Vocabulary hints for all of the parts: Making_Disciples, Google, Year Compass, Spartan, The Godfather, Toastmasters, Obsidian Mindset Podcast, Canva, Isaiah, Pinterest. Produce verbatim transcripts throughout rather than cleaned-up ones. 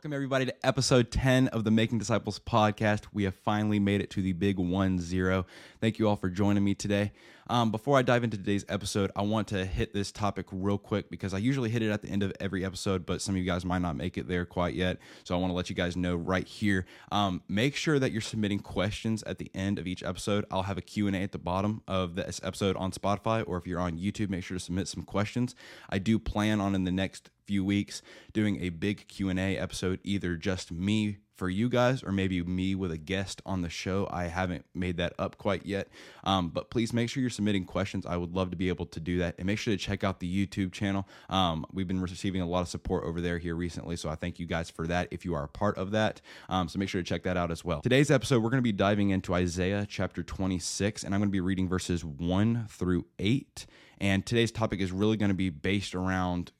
Welcome everybody to episode ten of the Making Disciples podcast. We have finally made it to the big one zero. Thank you all for joining me today. Um, before I dive into today's episode, I want to hit this topic real quick because I usually hit it at the end of every episode, but some of you guys might not make it there quite yet. So I want to let you guys know right here. Um, make sure that you're submitting questions at the end of each episode. I'll have a Q and A at the bottom of this episode on Spotify, or if you're on YouTube, make sure to submit some questions. I do plan on in the next few weeks doing a big Q and A episode, either just me for you guys, or maybe me with a guest on the show. I haven't made that up quite yet, um, but please make sure you're submitting questions. I would love to be able to do that, and make sure to check out the YouTube channel. Um, we've been receiving a lot of support over there here recently, so I thank you guys for that if you are a part of that, um, so make sure to check that out as well. Today's episode, we're going to be diving into Isaiah chapter twenty-six, and I'm going to be reading verses one through eight, and today's topic is really going to be based around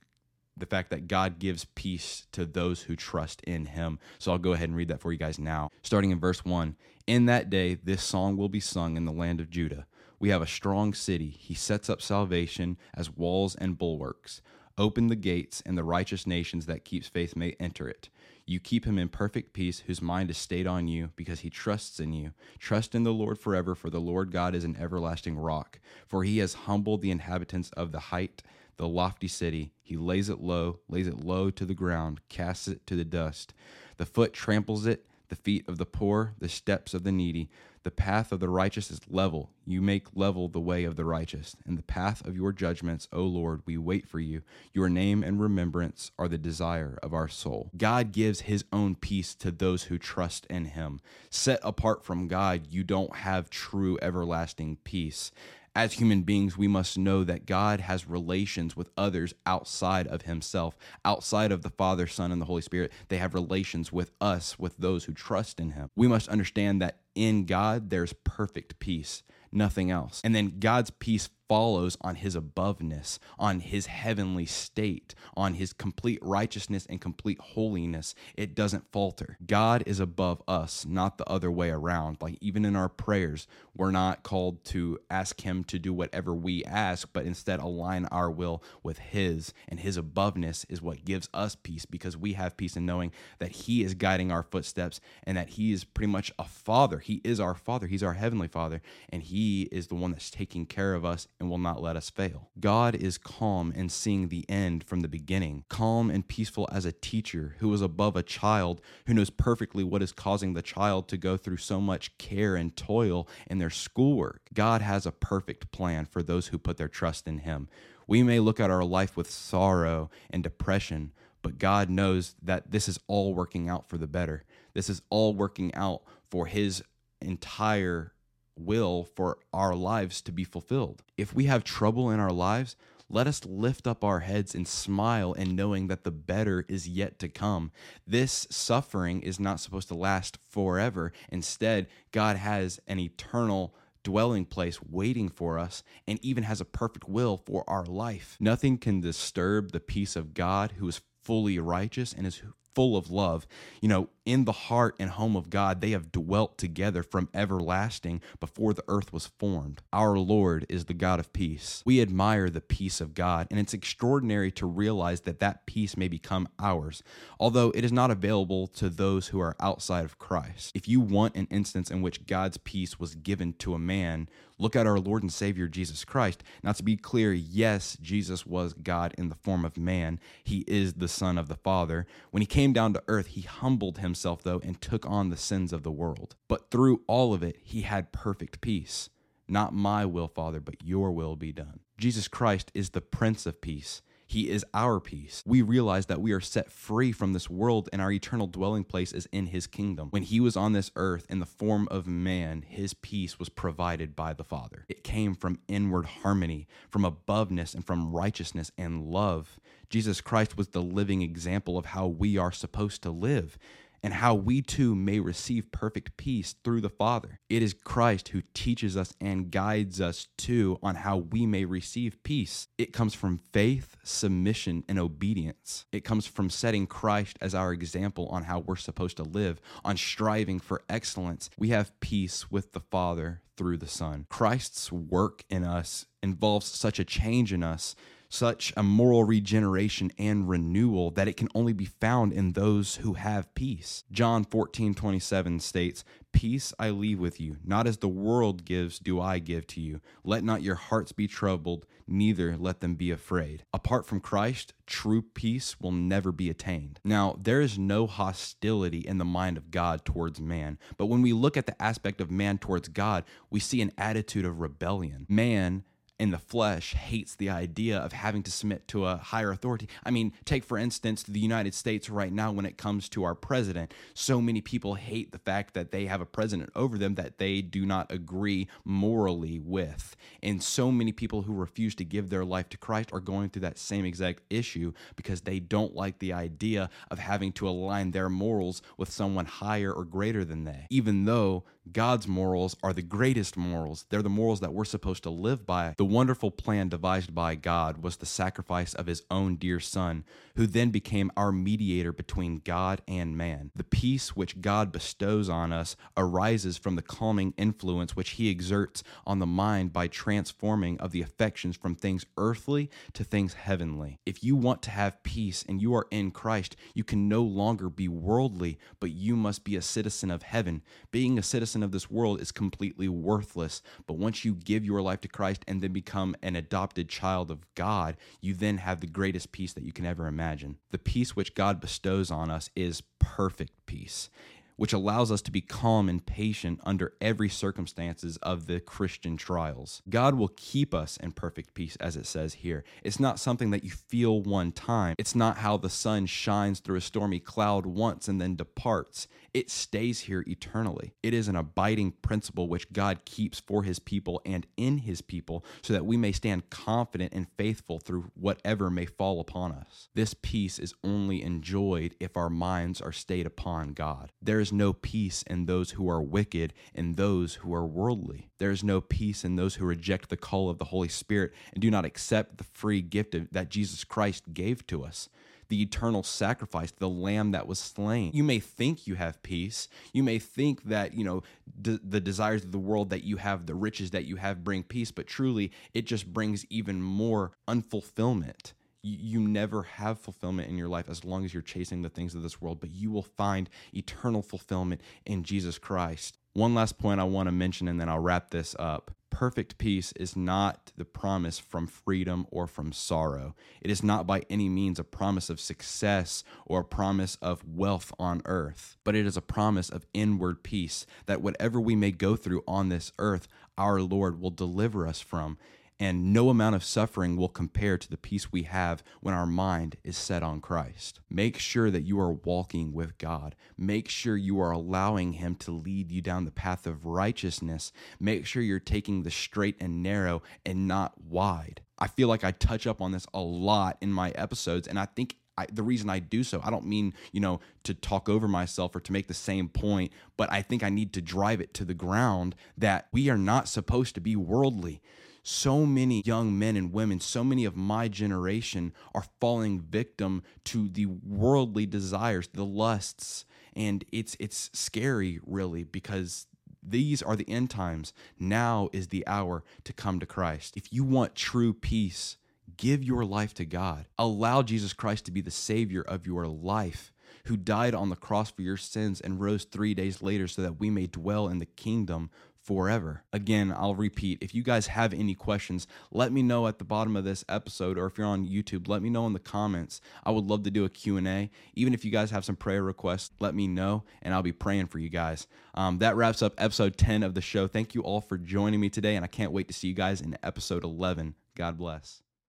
the fact that God gives peace to those who trust in him. So I'll go ahead and read that for you guys now. Starting in verse one, "In that day, this song will be sung in the land of Judah. We have a strong city. He sets up salvation as walls and bulwarks. Open the gates, and the righteous nations that keeps faith may enter it. You keep him in perfect peace, whose mind is stayed on you, because he trusts in you. Trust in the Lord forever, for the Lord God is an everlasting rock. For he has humbled the inhabitants of the height, the lofty city. He lays it low, lays it low to the ground, casts it to the dust. The foot tramples it, the feet of the poor, the steps of the needy. The path of the righteous is level. You make level the way of the righteous. In the path of your judgments, O Lord, we wait for you. Your name and remembrance are the desire of our soul." God gives his own peace to those who trust in him. Set apart from God, you don't have true everlasting peace. As human beings, we must know that God has relations with others outside of himself, outside of the Father, Son, and the Holy Spirit. They have relations with us, with those who trust in him. We must understand that in God, there's perfect peace, nothing else. And then God's peace follows on his aboveness, on his heavenly state, on his complete righteousness and complete holiness. It doesn't falter. God is above us, not the other way around. Like even in our prayers, we're not called to ask him to do whatever we ask, but instead align our will with his, and his aboveness is what gives us peace, because we have peace in knowing that he is guiding our footsteps and that he is pretty much a father. He is our father. He's our heavenly father, and he is the one that's taking care of us and will not let us fail. God is calm in seeing the end from the beginning, calm and peaceful as a teacher who is above a child, who knows perfectly what is causing the child to go through so much care and toil in their schoolwork. God has a perfect plan for those who put their trust in him. We may look at our life with sorrow and depression, but God knows that this is all working out for the better. This is all working out for his entire will for our lives to be fulfilled. If we have trouble in our lives, let us lift up our heads and smile in knowing that the better is yet to come. This suffering is not supposed to last forever. Instead, God has an eternal dwelling place waiting for us, and even has a perfect will for our life. Nothing can disturb the peace of God, who is fully righteous and is full of love. You know, in the heart and home of God, they have dwelt together from everlasting, before the earth was formed. Our Lord is the God of peace. We admire the peace of God, and it's extraordinary to realize that that peace may become ours, although it is not available to those who are outside of Christ. If you want an instance in which God's peace was given to a man, look at our Lord and Savior, Jesus Christ. Now, to be clear, yes, Jesus was God in the form of man. He is the Son of the Father. When he came down to earth, he humbled himself, though, and took on the sins of the world. But through all of it, he had perfect peace. "Not my will, Father, but your will be done." Jesus Christ is the Prince of Peace. He is our peace. We realize that we are set free from this world, and our eternal dwelling place is in his kingdom. When he was on this earth in the form of man, his peace was provided by the Father. It came from inward harmony, from aboveness, and from righteousness and love. Jesus Christ was the living example of how we are supposed to live, and how we too may receive perfect peace through the Father. It is Christ who teaches us and guides us too on how we may receive peace. It comes from faith, submission, and obedience. It comes from setting Christ as our example on how we're supposed to live, on striving for excellence. We have peace with the Father through the Son. Christ's work in us involves such a change in us such a moral regeneration and renewal that it can only be found in those who have peace. John fourteen twenty-seven states, "Peace I leave with you, not as the world gives do I give to you. Let not your hearts be troubled, neither let them be afraid." Apart from Christ, true peace will never be attained. Now, there is no hostility in the mind of God towards man, but when we look at the aspect of man towards God, we see an attitude of rebellion. Man in the flesh hates the idea of having to submit to a higher authority. I mean, take for instance the United States right now when it comes to our president. So many people hate the fact that they have a president over them that they do not agree morally with. And so many people who refuse to give their life to Christ are going through that same exact issue because they don't like the idea of having to align their morals with someone higher or greater than they. Even though God's morals are the greatest morals, they're the morals that we're supposed to live by. The wonderful plan devised by God was the sacrifice of his own dear son, who then became our mediator between God and man. The peace which God bestows on us arises from the calming influence which he exerts on the mind by transforming of the affections from things earthly to things heavenly. If you want to have peace and you are in Christ, you can no longer be worldly, but you must be a citizen of heaven. Being a citizen of this world is completely worthless, but once you give your life to Christ and then become an adopted child of God, you then have the greatest peace that you can ever imagine. The peace which God bestows on us is perfect peace, which allows us to be calm and patient under every circumstances of the Christian trials. God will keep us in perfect peace, as it says here. It's not something that you feel one time. It's not how the sun shines through a stormy cloud once and then departs. It stays here eternally. It is an abiding principle which God keeps for his people and in his people so that we may stand confident and faithful through whatever may fall upon us. This peace is only enjoyed if our minds are stayed upon God. There is no peace in those who are wicked and those who are worldly. There is no peace in those who reject the call of the Holy Spirit and do not accept the free gift of, that Jesus Christ gave to us. The eternal sacrifice, the lamb that was slain. You may think you have peace. You may think that, you know, d- the desires of the world that you have, the riches that you have bring peace, but truly it just brings even more unfulfillment. You never have fulfillment in your life as long as you're chasing the things of this world, but you will find eternal fulfillment in Jesus Christ. One last point I want to mention, and then I'll wrap this up. Perfect peace is not the promise from freedom or from sorrow. It is not by any means a promise of success or a promise of wealth on earth, but it is a promise of inward peace that whatever we may go through on this earth, our Lord will deliver us from. And no amount of suffering will compare to the peace we have when our mind is set on Christ. Make sure that you are walking with God. Make sure you are allowing him to lead you down the path of righteousness. Make sure you're taking the straight and narrow and not wide. I feel like I touch up on this a lot in my episodes, and I think I, the reason I do so, I don't mean, you know, to talk over myself or to make the same point, but I think I need to drive it to the ground that we are not supposed to be worldly. So many young men and women, so many of my generation are falling victim to the worldly desires, the lusts, and it's it's scary really because these are the end times. Now is the hour to come to Christ. If you want true peace, give your life to God. Allow Jesus Christ to be the Savior of your life, who died on the cross for your sins and rose three days later so that we may dwell in the kingdom forever. Again, I'll repeat, if you guys have any questions, let me know at the bottom of this episode, or if you're on YouTube, let me know in the comments. I would love to do a Q and A. Even if you guys have some prayer requests, let me know, and I'll be praying for you guys. Um, that wraps up episode ten of the show. Thank you all for joining me today, and I can't wait to see you guys in episode eleven. God bless.